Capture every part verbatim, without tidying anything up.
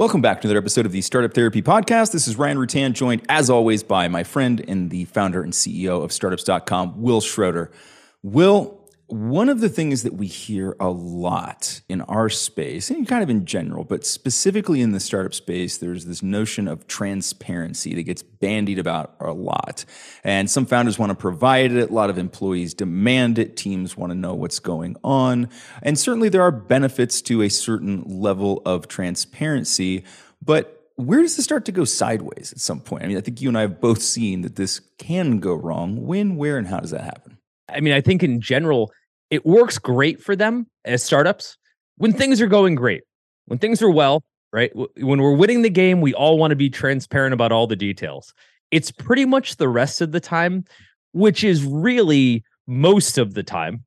Welcome back to another episode of the Startup Therapy Podcast. This is Ryan Rutan, joined as always by my friend and the founder and C E O of Startups dot com, Wil Schroter. Wil, one of the things that we hear a lot in our space, and kind of in general, but specifically in the startup space, there's this notion of transparency that gets bandied about a lot. And some founders want to provide it, a lot of employees demand it, teams want to know what's going on. And certainly there are benefits to a certain level of transparency, but where does this start to go sideways at some point? I mean, I think you and I have both seen that this can go wrong. When, where, and how does that happen? I mean, I think in general, it works great for them as startups when things are going great, when things are well, right? When we're winning the game, we all want to be transparent about all the details. It's pretty much the rest of the time, which is really most of the time,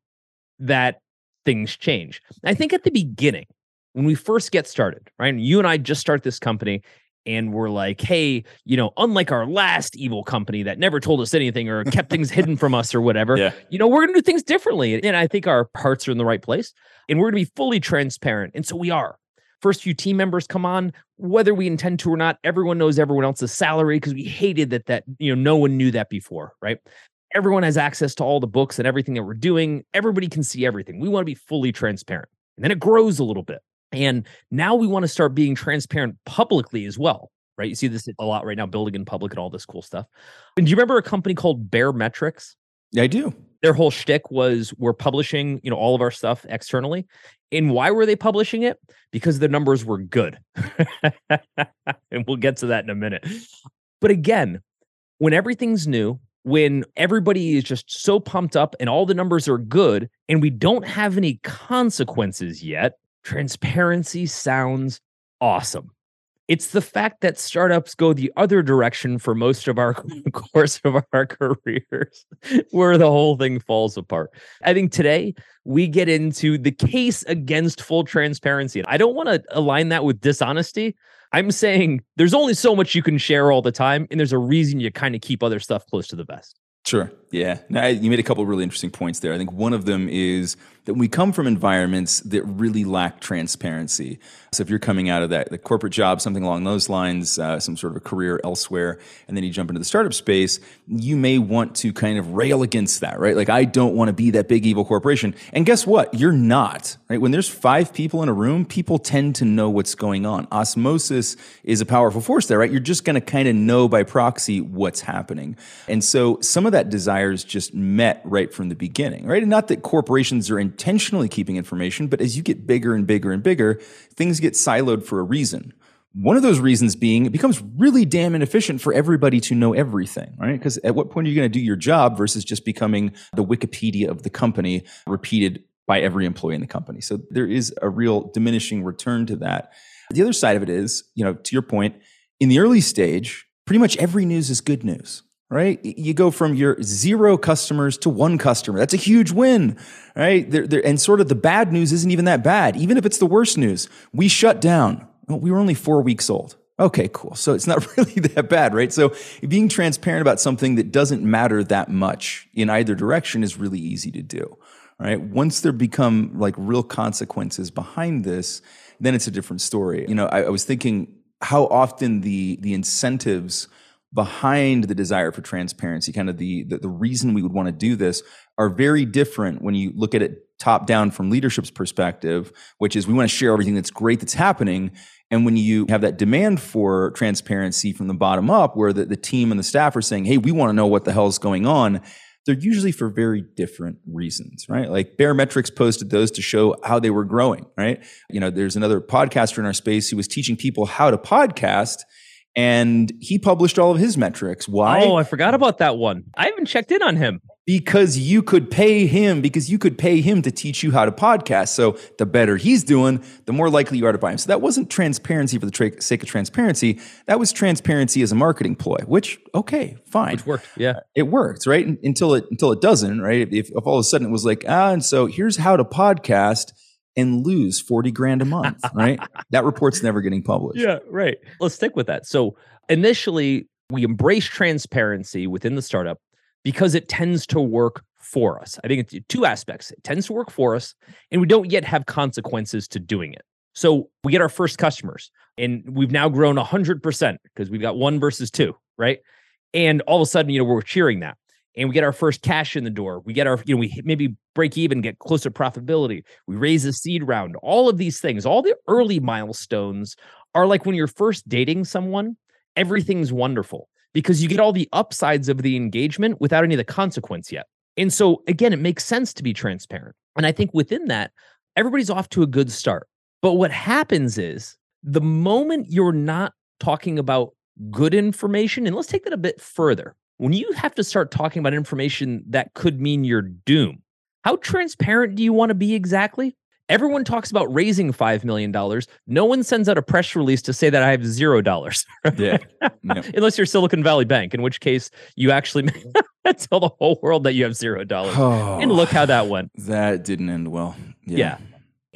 that things change. I think at the beginning, when we first get started, right? You and I just start this company and we're like, hey, you know, unlike our last evil company that never told us anything or kept things hidden from us or whatever, yeah. you know, we're going to do things differently. And I think our parts are in the right place and we're going to be fully transparent. And so we are. First few team members come on, whether we intend to or not, everyone knows everyone else's salary because we hated that, that, you know, no one knew that before, right? Everyone has access to all the books and everything that we're doing. Everybody can see everything. We want to be fully transparent. And then it grows a little bit. And now we want to start being transparent publicly as well, right? You see this a lot right now, building in public and all this cool stuff. And do you remember a company called Bare Metrics? Yeah, I do. Their whole shtick was we're publishing, you know, all of our stuff externally. And why were they publishing it? Because the numbers were good. And we'll get to that in a minute. But again, when everything's new, when everybody is just so pumped up and all the numbers are good and we don't have any consequences yet, transparency sounds awesome. It's the fact that startups go the other direction for most of our course of our careers where the whole thing falls apart. I think today we get into the case against full transparency. I don't want to align that with dishonesty. I'm saying there's only so much you can share all the time, and there's a reason you kind of keep other stuff close to the vest. Sure. Yeah. Now, you made a couple of really interesting points there. I think one of them is that we come from environments that really lack transparency. So if you're coming out of that, the corporate job, something along those lines, uh, some sort of a career elsewhere, and then you jump into the startup space, you may want to kind of rail against that, right? Like, I don't want to be that big evil corporation. And guess what? You're not, right? When there's five people in a room, people tend to know what's going on. Osmosis is a powerful force there, right? You're just going to kind of know by proxy what's happening. And so some of that desire is just met right from the beginning, right? And not that corporations are intentionally keeping information, but as you get bigger and bigger and bigger, things get siloed for a reason. One of those reasons being it becomes really damn inefficient for everybody to know everything, right? Because at what point are you going to do your job versus just becoming the Wikipedia of the company repeated by every employee in the company? So there is a real diminishing return to that. The other side of it is, you know, to your point, in the early stage, pretty much every news is good news. Right? You go from your zero customers to one customer. That's a huge win, right? They're, they're, and sort of the bad news isn't even that bad, even if it's the worst news. We shut down. Well, we were only four weeks old. Okay, cool. So it's not really that bad, right? So being transparent about something that doesn't matter that much in either direction is really easy to do, right? Once there become like real consequences behind this, then it's a different story. You know, I, I was thinking how often the the incentives behind the desire for transparency, kind of the, the the reason we would want to do this, are very different when you look at it top down from leadership's perspective, which is we want to share everything that's great that's happening. And when you have that demand for transparency from the bottom up, where the, the team and the staff are saying, hey, we want to know what the hell's going on, they're usually for very different reasons, right? Like Bare Metrics posted those to show how they were growing, right? You know, there's another podcaster in our space who was teaching people how to podcast, and he published all of his metrics. Why? Oh, I forgot about that one. I haven't checked in on him. Because you could pay him, because you could pay him to teach you how to podcast. So the better he's doing, the more likely you are to buy him. So that wasn't transparency for the tra- sake of transparency. That was transparency as a marketing ploy, which, okay, fine. Which worked, yeah. It worked, right? Until it until it doesn't, right? If, if all of a sudden it was like, ah, and so here's how to podcast and lose forty grand a month, right? That report's never getting published. Yeah, right. Let's stick with that. So initially, we embrace transparency within the startup because it tends to work for us. I think it's two aspects. It tends to work for us, and we don't yet have consequences to doing it. So we get our first customers. And we've now grown one hundred percent because we've got one versus two, right? And all of a sudden, you know, we're cheering that. And we get our first cash in the door. We get our, you know, we maybe break even, get closer to profitability. We raise a seed round. All of these things, all the early milestones are like when you're first dating someone, everything's wonderful because you get all the upsides of the engagement without any of the consequence yet. And so again, it makes sense to be transparent. And I think within that, everybody's off to a good start. But what happens is the moment you're not talking about good information, and let's take that a bit further. When you have to start talking about information that could mean your doom, how transparent do you want to be exactly? Everyone talks about raising five million dollars. No one sends out a press release to say that I have zero dollars. Yeah. No. Unless you're Silicon Valley Bank, in which case you actually tell the whole world that you have zero dollars. Oh, and look how that went. That didn't end well. Yeah. yeah.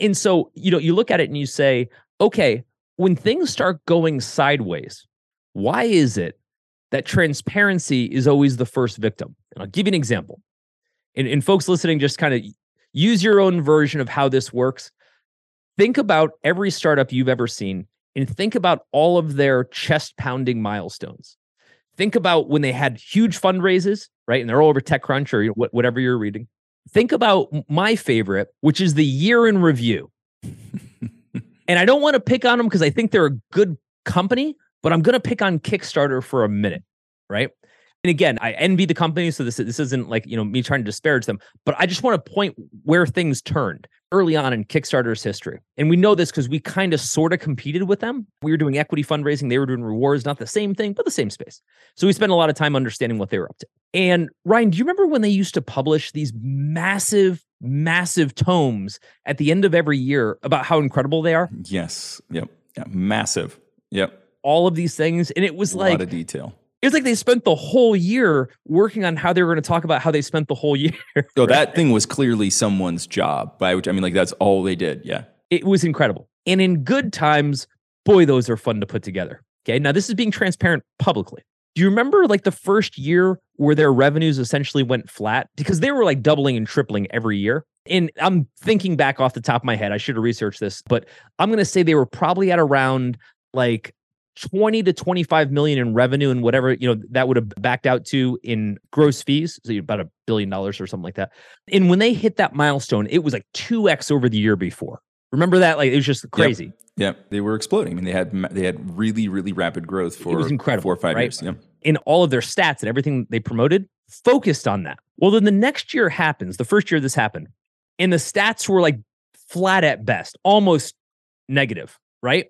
And so, you know, you look at it and you say, okay, when things start going sideways, why is it that transparency is always the first victim? And I'll give you an example. And, and folks listening, just kind of use your own version of how this works. Think about every startup you've ever seen and think about all of their chest-pounding milestones. Think about when they had huge fundraises, right? And they're all over TechCrunch or whatever you're reading. Think about my favorite, which is the year in review. And I don't want to pick on them because I think they're a good company, but I'm going to pick on Kickstarter for a minute, right? And again, I envy the company, so this, this isn't like, you know, me trying to disparage them, but I just want to point where things turned early on in Kickstarter's history. And we know this because we kind of sort of competed with them. We were doing equity fundraising. They were doing rewards, not the same thing, but the same space. So we spent a lot of time understanding what they were up to. And Ryan, do you remember when they used to publish these massive, massive tomes at the end of every year about how incredible they are? Yes. Yep. Yeah. Massive. Yep. All of these things. And it was like a lot of detail. It was like they spent the whole year working on how they were going to talk about how they spent the whole year. So right? That thing was clearly someone's job, by which I mean, like, that's all they did. Yeah. It was incredible. And in good times, boy, those are fun to put together. Okay. Now, this is being transparent publicly. Do you remember like the first year where their revenues essentially went flat because they were like doubling and tripling every year? And I'm thinking back off the top of my head, I should have researched this, but I'm going to say they were probably at around like twenty to twenty-five million in revenue and whatever, you know, that would have backed out to in gross fees. So about a billion dollars or something like that. And when they hit that milestone, it was like two X over the year before. Remember that? Like, it was just crazy. Yeah. Yep. They were exploding. I mean, they had, they had really, really rapid growth for it was incredible, four or five right? years. Yeah. And all of their stats and everything they promoted focused on that. Well, then the next year happens, the first year this happened, and the stats were like flat at best, almost negative, right?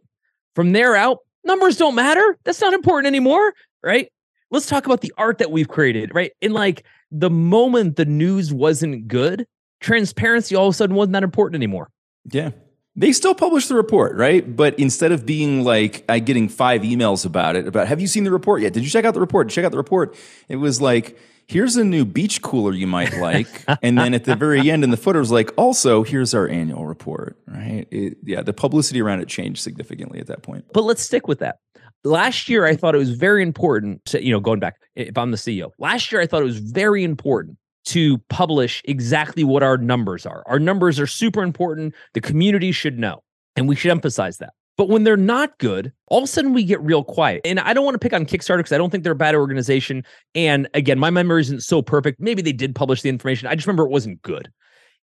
From there out, numbers don't matter. That's not important anymore, right? Let's talk about the art that we've created, right? And like the moment the news wasn't good, transparency all of a sudden wasn't that important anymore. Yeah. They still publish the report, right? But instead of being like, I getting five emails about it, about, have you seen the report yet? Did you check out the report? Check out the report. It was like, here's a new beach cooler you might like. And then at the very end in the footer was like, also, here's our annual report, right? It, yeah, the publicity around it changed significantly at that point. But let's stick with that. Last year, I thought it was very important to, you know, going back, if I'm the C E O, last year, I thought it was very important to publish exactly what our numbers are. Our numbers are super important. The community should know, and we should emphasize that. But when they're not good, all of a sudden we get real quiet. And I don't want to pick on Kickstarter because I don't think they're a bad organization. And again, my memory isn't so perfect. Maybe they did publish the information. I just remember it wasn't good.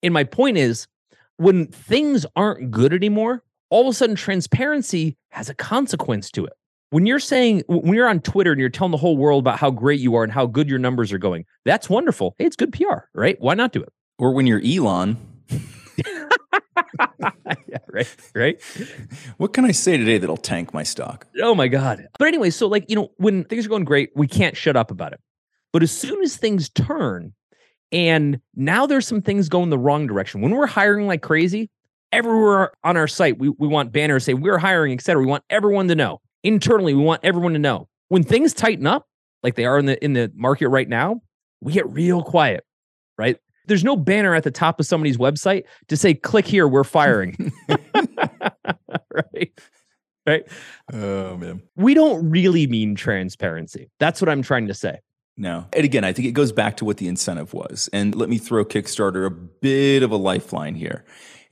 And my point is, when things aren't good anymore, all of a sudden transparency has a consequence to it. When you're saying, when you're on Twitter and you're telling the whole world about how great you are and how good your numbers are going, that's wonderful. Hey, it's good P R, right? Why not do it? Or when you're Elon. Yeah, right, right. What can I say today that'll tank my stock? Oh my God. But anyway, so like, you know, when things are going great, we can't shut up about it. But as soon as things turn and now there's some things going the wrong direction, when we're hiring like crazy, everywhere on our site, we, we want banners say we're hiring, et cetera. We want everyone to know. Internally, we want everyone to know. When things tighten up, like they are in the in the market right now, we get real quiet, right? There's no banner at the top of somebody's website to say, click here, we're firing. Right? Right? Oh, man. We don't really mean transparency. That's what I'm trying to say. No. And again, I think it goes back to what the incentive was. And let me throw Kickstarter a bit of a lifeline here.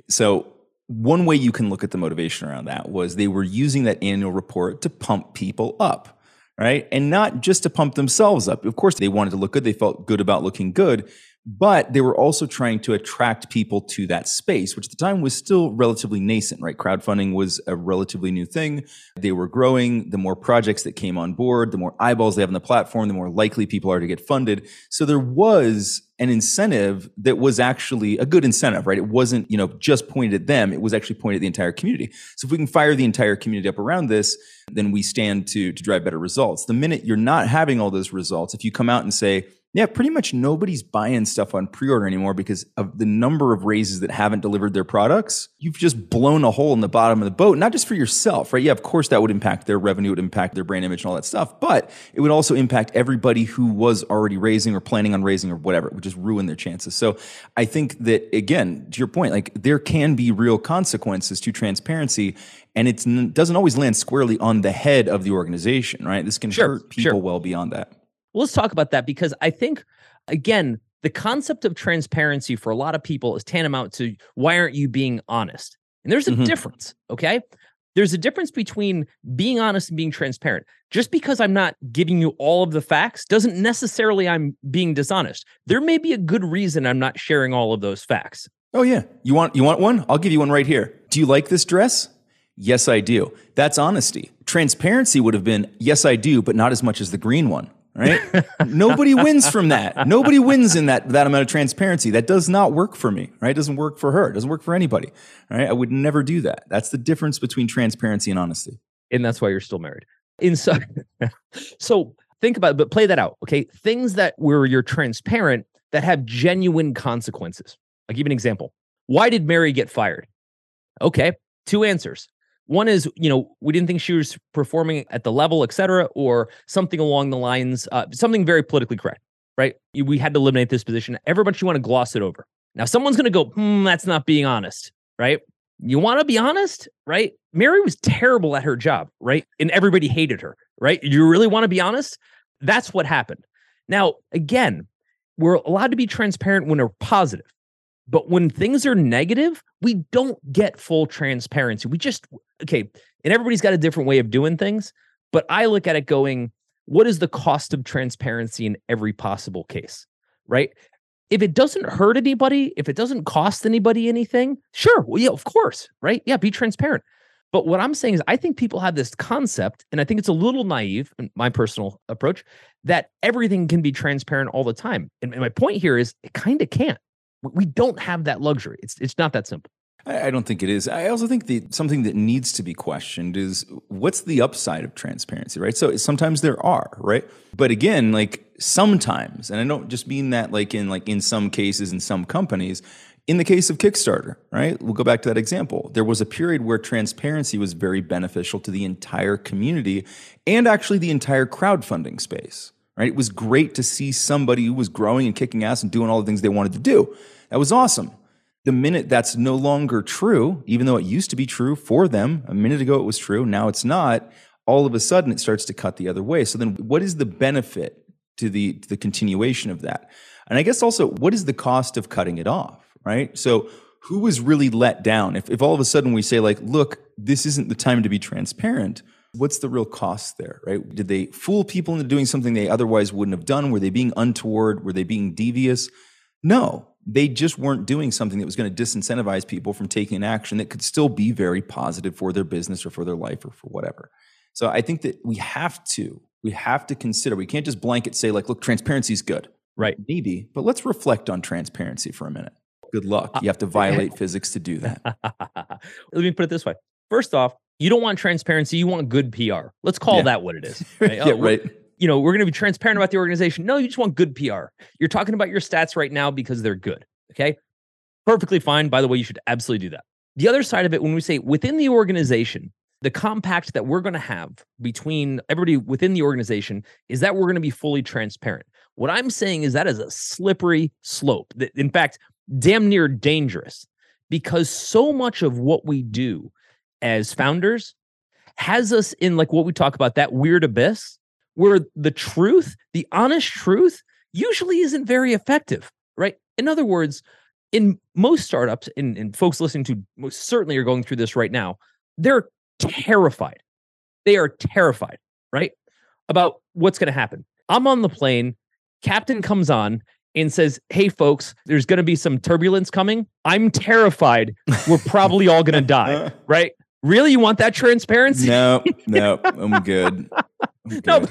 So one way you can look at the motivation around that was they were using that annual report to pump people up, right? And not just to pump themselves up. Of course, they wanted to look good. They felt good about looking good, but they were also trying to attract people to that space, which at the time was still relatively nascent, right? Crowdfunding was a relatively new thing. They were growing. The more projects that came on board, the more eyeballs they have on the platform, the more likely people are to get funded. So there was an incentive that was actually a good incentive, right? It wasn't, you know, just pointed at them. It was actually pointed at the entire community. So if we can fire the entire community up around this, then we stand to, to drive better results. The minute you're not having all those results, if you come out and say, yeah, pretty much nobody's buying stuff on pre-order anymore because of the number of raises that haven't delivered their products, you've just blown a hole in the bottom of the boat, not just for yourself, right? Yeah, of course that would impact their revenue, it would impact their brand image and all that stuff, but it would also impact everybody who was already raising or planning on raising or whatever. It would just ruin their chances. So I think that, again, to your point, like there can be real consequences to transparency, and it doesn't always land squarely on the head of the organization, right? This can sure, hurt people sure. well beyond that. Well, let's talk about that, because I think, again, the concept of transparency for a lot of people is tantamount to why aren't you being honest? And there's a mm-hmm. difference, okay? There's a difference between being honest and being transparent. Just because I'm not giving you all of the facts doesn't necessarily I'm being dishonest. There may be a good reason I'm not sharing all of those facts. Oh, yeah. You want, you want one? I'll give you one right here. Do you like this dress? Yes, I do. That's honesty. Transparency would have been, yes, I do, but not as much as the green one. Right? Nobody wins from that. Nobody wins in that, that amount of transparency. That does not work for me, right? It doesn't work for her. It doesn't work for anybody, right? I would never do that. That's the difference between transparency and honesty. And that's why you're still married. And so, so think about it, but play that out, okay? Things that where you're transparent that have genuine consequences. I'll give you an example. Why did Mary get fired? Okay, two answers. One is, you know, we didn't think she was performing at the level, et cetera, or something along the lines, uh, something very politically correct, right? We had to eliminate this position. Everybody, you want to gloss it over. Now, someone's going to go, hmm, that's not being honest, right? You want to be honest, right? Mary was terrible at her job, right? And everybody hated her, right? You really want to be honest? That's what happened. Now, again, we're allowed to be transparent when we're positive. But when things are negative, we don't get full transparency. We just, okay, and everybody's got a different way of doing things, but I look at it going, what is the cost of transparency in every possible case, right? If it doesn't hurt anybody, if it doesn't cost anybody anything, sure, well, yeah, of course, right? Yeah, be transparent. But what I'm saying is I think people have this concept, and I think it's a little naive, in my personal approach, that everything can be transparent all the time. And my point here is it kind of can't. We don't have that luxury. It's it's not that simple. I, I don't think it is. I also think that something that needs to be questioned is what's the upside of transparency, right? So sometimes there are, right? But again, like sometimes, and I don't just mean that like in like in some cases in some companies. In the case of Kickstarter, right? We'll go back to that example. There was a period where transparency was very beneficial to the entire community and actually the entire crowdfunding space. Right? It was great to see somebody who was growing and kicking ass and doing all the things they wanted to do. That was awesome. The minute that's no longer true, even though it used to be true for them, a minute ago it was true, now it's not, all of a sudden it starts to cut the other way. So then what is the benefit to the, to the continuation of that? And I guess also, what is the cost of cutting it off, right? So who was really let down? If, if all of a sudden we say like, look, this isn't the time to be transparent, what's the real cost there, right? Did they fool people into doing something they otherwise wouldn't have done? Were they being untoward? Were they being devious? No, they just weren't doing something that was going to disincentivize people from taking an action that could still be very positive for their business or for their life or for whatever. So I think that we have to, we have to consider, we can't just blanket say like, look, transparency is good. Right. Maybe, but let's reflect on transparency for a minute. Good luck. You have to violate physics to do that. Let me put it this way. First off, you don't want transparency. You want good P R. Let's call yeah. that what it is. Right? Oh, yeah, right. You know, we're going to be transparent about the organization. No, you just want good P R. You're talking about your stats right now because they're good. Okay. Perfectly fine. By the way, you should absolutely do that. The other side of it, when we say within the organization, the compact that we're going to have between everybody within the organization is that we're going to be fully transparent. What I'm saying is that is a slippery slope. That, in fact, damn near dangerous, because so much of what we do as founders has us in like what we talk about, that weird abyss where the truth, the honest truth usually isn't very effective, right? In other words, in most startups, and, and folks listening to most certainly are going through this right now, they're terrified. They are terrified, right? About what's going to happen. I'm on the plane. Captain comes on and says, hey, folks, there's going to be some turbulence coming. I'm terrified. We're probably all going to die, right? Really? You want that transparency? No, no, I'm good. I'm good. No,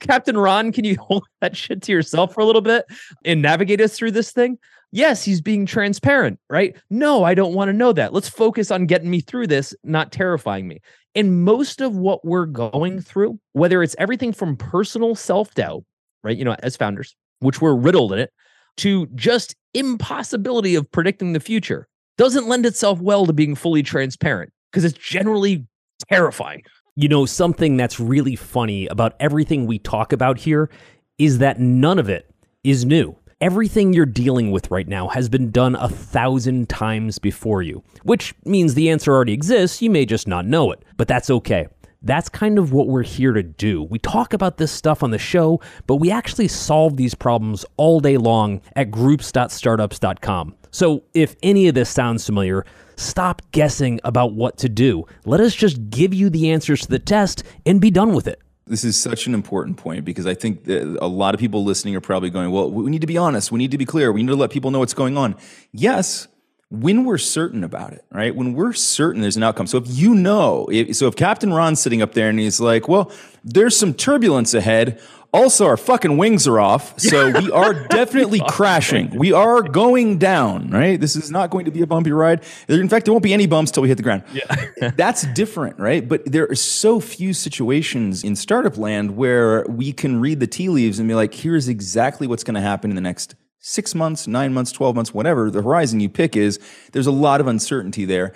Captain Ron, can you hold that shit to yourself for a little bit and navigate us through this thing? Yes, he's being transparent, right? No, I don't want to know that. Let's focus on getting me through this, not terrifying me. And most of what we're going through, whether it's everything from personal self-doubt, right, you know, as founders, which we're riddled in it, to just impossibility of predicting the future, doesn't lend itself well to being fully transparent because it's generally terrifying. You know, something that's really funny about everything we talk about here is that none of it is new. Everything you're dealing with right now has been done a thousand times before you, which means the answer already exists. You may just not know it, but that's okay. That's kind of what we're here to do. We talk about this stuff on the show, but we actually solve these problems all day long at groups dot startups dot com. So if any of this sounds familiar, stop guessing about what to do. Let us just give you the answers to the test and be done with it. This is such an important point because I think that a lot of people listening are probably going, well, we need to be honest. We need to be clear. We need to let people know what's going on. Yes, when we're certain about it, right? When we're certain there's an outcome. So if you know, if, so if Captain Ron's sitting up there and he's like, well, there's some turbulence ahead. Also, our fucking wings are off. So we are definitely crashing. We are going down, right? This is not going to be a bumpy ride. In fact, there won't be any bumps till we hit the ground. Yeah. That's different, right? But there are so few situations in startup land where we can read the tea leaves and be like, here's exactly what's going to happen in the next six months, nine months, twelve months, whatever the horizon you pick is. There's a lot of uncertainty there.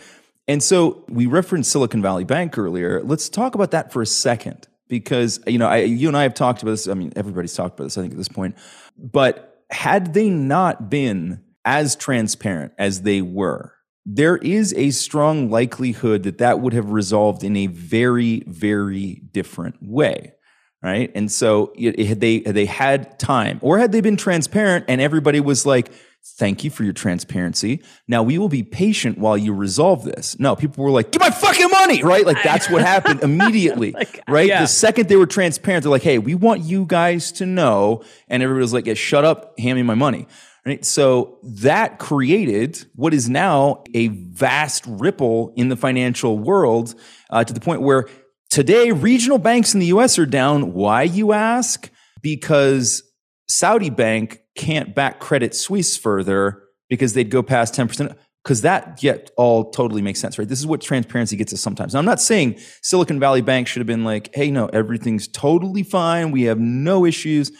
And so we referenced Silicon Valley Bank earlier. Let's talk about that for a second. Because, you know, I, you and I have talked about this. I mean, everybody's talked about this, I think, at this point. But had they not been as transparent as they were, there is a strong likelihood that that would have resolved in a very, very different way, right? And so it, it, had they, had they had time, or had they been transparent and everybody was like, thank you for your transparency. Now we will be patient while you resolve this. No, people were like, "Give my fucking money," right? Like that's what happened immediately, like, right? Yeah. The second they were transparent, they're like, "Hey, we want you guys to know," and everybody was like, "Yeah, shut up, hand me my money." Right? So that created what is now a vast ripple in the financial world uh, to the point where today regional banks in the U S are down. Why, you ask? Because Saudi Bank can't back Credit Suisse further because they'd go past ten percent, because that yet all totally makes sense, right? This is what transparency gets us sometimes. Now, I'm not saying Silicon Valley Bank should have been like, hey, no, everything's totally fine. We have no issues.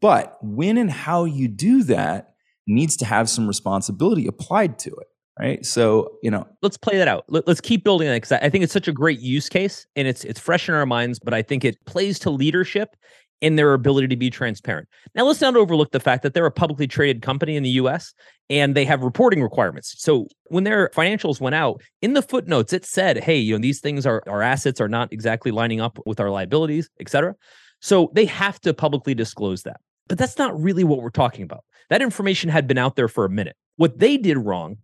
But when and how you do that needs to have some responsibility applied to it, right? So, you know. Let's play that out. Let's keep building that because I think it's such a great use case and it's it's fresh in our minds, but I think it plays to leadership in their ability to be transparent. Now, let's not overlook the fact that they're a publicly traded company in the U S and they have reporting requirements. So when their financials went out, in the footnotes, it said, hey, you know, these things are, our assets are not exactly lining up with our liabilities, et cetera. So they have to publicly disclose that. But that's not really what we're talking about. That information had been out there for a minute. What they did wrong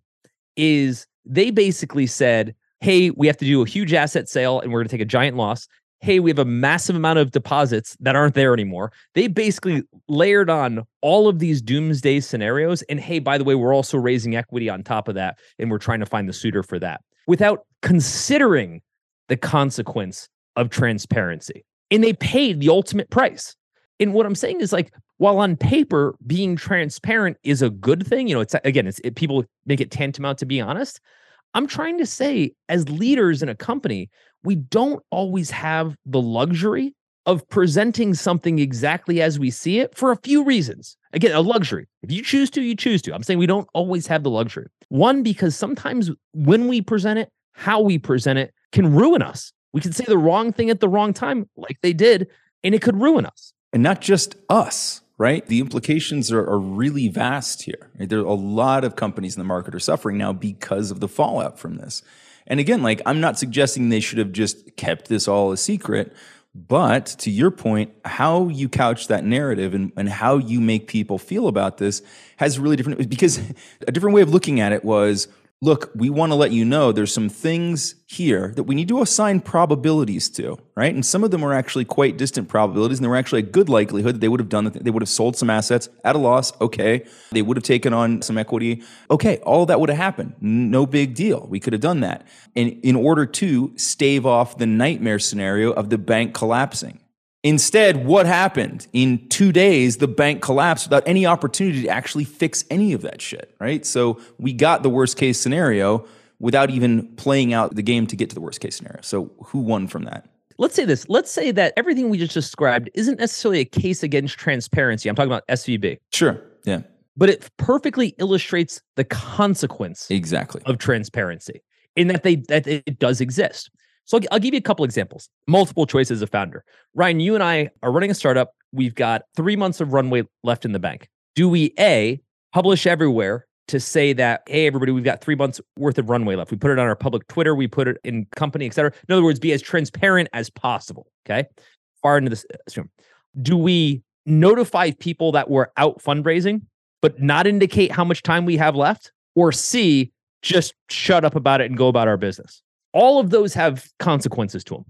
is they basically said, hey, we have to do a huge asset sale and we're going to take a giant loss. Hey, we have a massive amount of deposits that aren't there anymore. They basically layered on all of these doomsday scenarios. And hey, by the way, we're also raising equity on top of that. And we're trying to find the suitor for that without considering the consequence of transparency. And they paid the ultimate price. And what I'm saying is, like, while on paper, being transparent is a good thing, you know, it's again, it's it, people make it tantamount to be honest. I'm trying to say, as leaders in a company, we don't always have the luxury of presenting something exactly as we see it for a few reasons. Again, a luxury. If you choose to, you choose to. I'm saying we don't always have the luxury. One, because sometimes when we present it, how we present it can ruin us. We can say the wrong thing at the wrong time, like they did, and it could ruin us. And not just us, right? The implications are, are really vast here. Right? There are a lot of companies in the market are suffering now because of the fallout from this. And again, like, I'm not suggesting they should have just kept this all a secret, But to your point, how you couch that narrative and, and how you make people feel about this has really different, because a different way of looking at it was, look, we want to let you know there's some things here that we need to assign probabilities to, right? And some of them are actually quite distant probabilities, and they were actually a good likelihood that they would have done that. They would have sold some assets at a loss, okay. They would have taken on some equity, okay. All of that would have happened. No big deal. We could have done that. And in order to stave off the nightmare scenario of the bank collapsing. Instead, what happened? In two days, the bank collapsed without any opportunity to actually fix any of that shit, right? So we got the worst case scenario without even playing out the game to get to the worst case scenario. So who won from that? Let's say this. Let's say that everything we just described isn't necessarily a case against transparency. I'm talking about S V B. Sure, yeah. But it perfectly illustrates the consequence exactly of transparency in that they that it does exist. So I'll, I'll give you a couple examples. Multiple choice as a founder. Ryan, you and I are running a startup. We've got three months of runway left in the bank. Do we A, publish everywhere to say that, hey, everybody, we've got three months worth of runway left. We put it on our public Twitter. We put it in company, et cetera. In other words, be as transparent as possible, okay? Far into this. Do we notify people that we're out fundraising, but not indicate how much time we have left? Or C, just shut up about it and go about our business? All of those have consequences to them,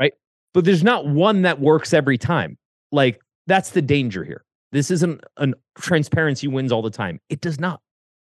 right? But there's not one that works every time. Like, that's the danger here. This isn't a transparency wins all the time. It does not.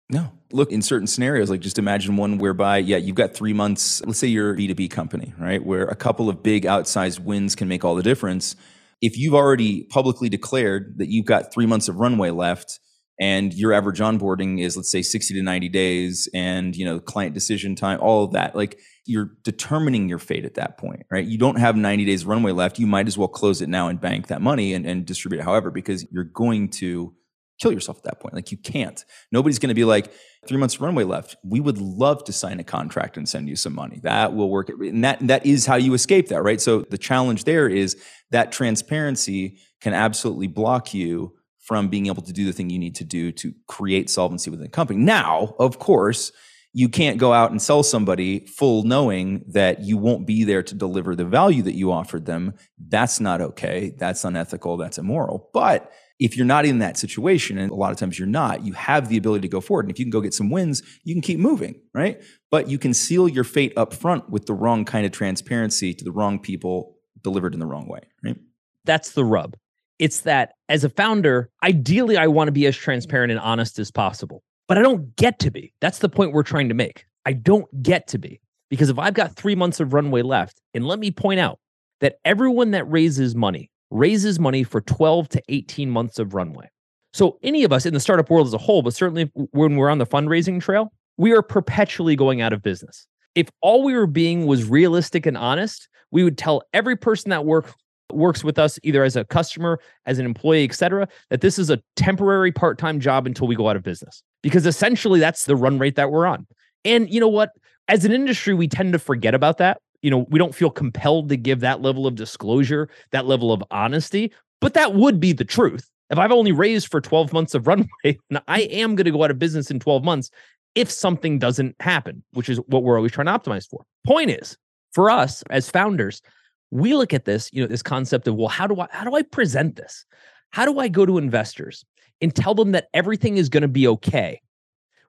No. Look, in certain scenarios, like just imagine one whereby, yeah, you've got three months, let's say you're a B two B company, right? Where a couple of big outsized wins can make all the difference. If you've already publicly declared that you've got three months of runway left, and your average onboarding is, let's say, sixty to ninety days, and, you know, client decision time, all of that. Like, you're determining your fate at that point, right? You don't have ninety days runway left. You might as well close it now and bank that money and, and distribute it however, because you're going to kill yourself at that point. Like, you can't. Nobody's going to be like, three months runway left. We would love to sign a contract and send you some money. That will work. And that, that is how you escape that, right? So the challenge there is that transparency can absolutely block you from being able to do the thing you need to do to create solvency within the company. Now, of course, you can't go out and sell somebody full knowing that you won't be there to deliver the value that you offered them. That's not okay. That's unethical. That's immoral. But if you're not in that situation, and a lot of times you're not, you have the ability to go forward. And if you can go get some wins, you can keep moving, right? But you can seal your fate up front with the wrong kind of transparency to the wrong people delivered in the wrong way, right? That's the rub. It's that as a founder, ideally, I want to be as transparent and honest as possible, but I don't get to be. That's the point we're trying to make. I don't get to be, because if I've got three months of runway left, and let me point out that everyone that raises money, raises money for twelve to eighteen months of runway. So any of us in the startup world as a whole, but certainly when we're on the fundraising trail, we are perpetually going out of business. If all we were being was realistic and honest, we would tell every person that worked works with us, either as a customer, as an employee, et cetera, that this is a temporary part-time job until we go out of business. Because essentially that's the run rate that we're on. And you know what? As an industry, we tend to forget about that. You know, we don't feel compelled to give that level of disclosure, that level of honesty, but that would be the truth. If I've only raised for twelve months of runway, and I am going to go out of business in twelve months if something doesn't happen, which is what we're always trying to optimize for. Point is, for us as founders, we look at this, you know, this concept of, well, how do I how do I present this? How do I go to investors and tell them that everything is going to be okay?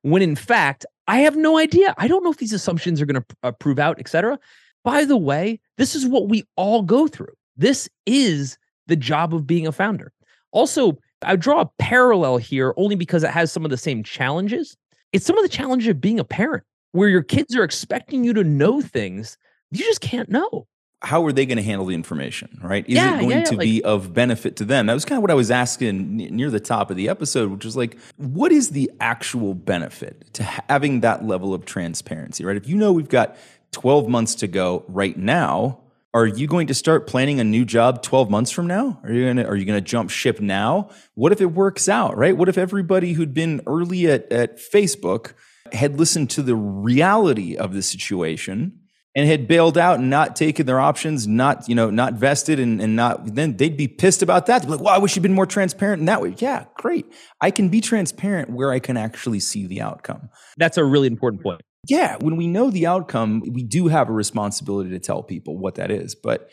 When in fact, I have no idea. I don't know if these assumptions are going to uh, prove out, et cetera. By the way, this is what we all go through. This is the job of being a founder. Also, I draw a parallel here only because it has some of the same challenges. It's some of the challenges of being a parent, where your kids are expecting you to know things you just can't know. How are they going to handle the information, right? Is yeah, it going yeah, yeah. to like, be of benefit to them? That was kind of what I was asking near the top of the episode, which was like, what is the actual benefit to having that level of transparency, right? If you know we've got twelve months to go right now, are you going to start planning a new job twelve months from now? Are you going to, are you going to jump ship now? What if it works out, right? What if everybody who'd been early at, at Facebook had listened to the reality of the situation and had bailed out and not taken their options, not, you know, not vested and, and not, then they'd be pissed about that. They'd be like, well, I wish you'd been more transparent in that way. Yeah, great. I can be transparent where I can actually see the outcome. That's a really important point. Yeah. When we know the outcome, we do have a responsibility to tell people what that is. But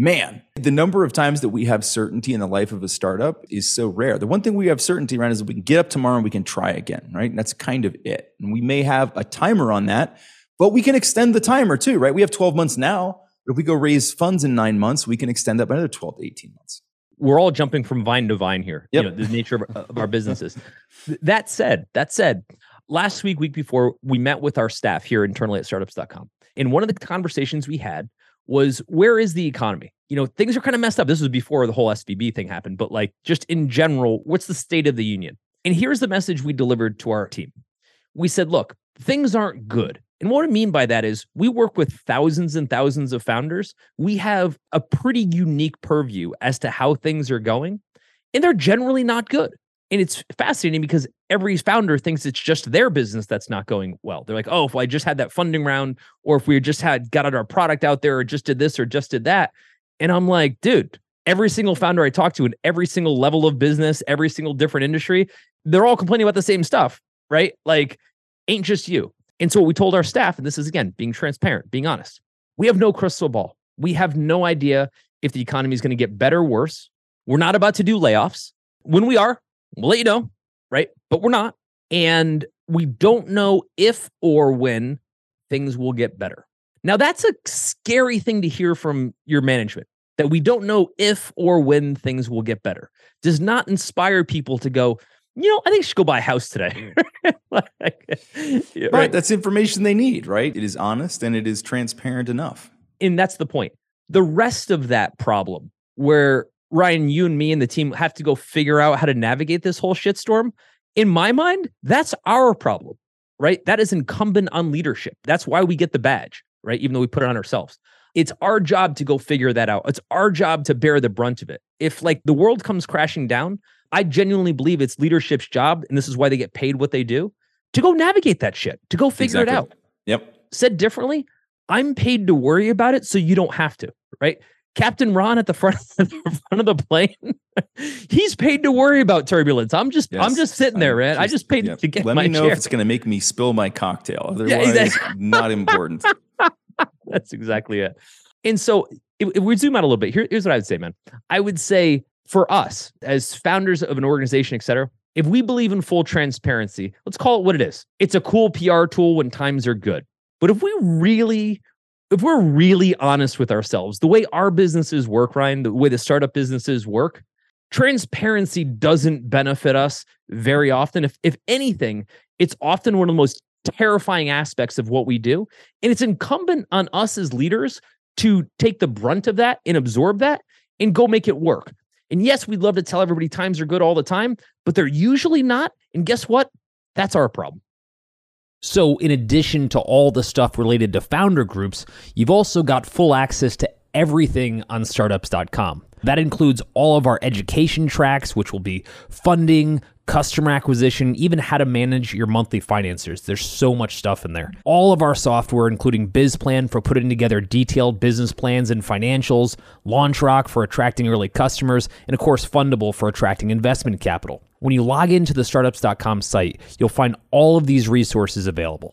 man, the number of times that we have certainty in the life of a startup is so rare. The one thing we have certainty around is that we can get up tomorrow and we can try again, right? And that's kind of it. And we may have a timer on that, but we can extend the timer too, right? We have twelve months now. But if we go raise funds in nine months, we can extend that by another twelve to eighteen months. We're all jumping from vine to vine here. Yep. You know, the nature of, of our businesses. That said, that said, last week, week before, we met with our staff here internally at startups dot com. And one of the conversations we had was, where is the economy? You know, things are kind of messed up. This was before the whole S V B thing happened, but like just in general, what's the state of the union? And here's the message we delivered to our team. We said, look, things aren't good. And what I mean by that is we work with thousands and thousands of founders. We have a pretty unique purview as to how things are going, and they're generally not good. And it's fascinating because every founder thinks it's just their business that's not going well. They're like, oh, if I just had that funding round, or if we just had got our product out there, or just did this, or just did that. And I'm like, dude, every single founder I talk to in every single level of business, every single different industry, they're all complaining about the same stuff, right? Like, ain't just you. And so we told our staff, and this is, again, being transparent, being honest, we have no crystal ball. We have no idea if the economy is going to get better or worse. We're not about to do layoffs. When we are, we'll let you know, right? But we're not. And we don't know if or when things will get better. Now, that's a scary thing to hear from your management, that we don't know if or when things will get better. Does not inspire people to go, you know, I think I should go buy a house today. like, yeah, right. right. That's information they need, right? It is honest and it is transparent enough. And that's the point. The rest of that problem where, Ryan, you and me and the team have to go figure out how to navigate this whole shitstorm, in my mind, that's our problem, right? That is incumbent on leadership. That's why we get the badge, right? Even though we put it on ourselves. It's our job to go figure that out. It's our job to bear the brunt of it. If like the world comes crashing down, I genuinely believe it's leadership's job, and this is why they get paid what they do, to go navigate that shit, to go figure exactly. it out. Yep. Said differently, I'm paid to worry about it so you don't have to, right? Captain Ron at the front of the, front of the plane, he's paid to worry about turbulence. I'm just yes. I'm just sitting there, man. Just, I just paid yeah. to get Let my Let me know chair. If it's going to make me spill my cocktail. Otherwise, yeah, exactly. Not important. That's exactly it. And so if, if we zoom out a little bit, here, here's what I would say, man. I would say, for us, as founders of an organization, et cetera, if we believe in full transparency, let's call it what it is. It's a cool P R tool when times are good. But if we really, if we're really honest with ourselves, the way our businesses work, Ryan, the way the startup businesses work, transparency doesn't benefit us very often. If, if anything, it's often one of the most terrifying aspects of what we do. And it's incumbent on us as leaders to take the brunt of that and absorb that and go make it work. And yes, we'd love to tell everybody times are good all the time, but they're usually not. And guess what? That's our problem. So in addition to all the stuff related to founder groups, you've also got full access to everything on startups dot com. That includes all of our education tracks, which will be funding, customer acquisition, even how to manage your monthly financiers. There's so much stuff in there. All of our software, including BizPlan for putting together detailed business plans and financials, LaunchRock for attracting early customers, and of course, Fundable for attracting investment capital. When you log into the startups dot com site, you'll find all of these resources available.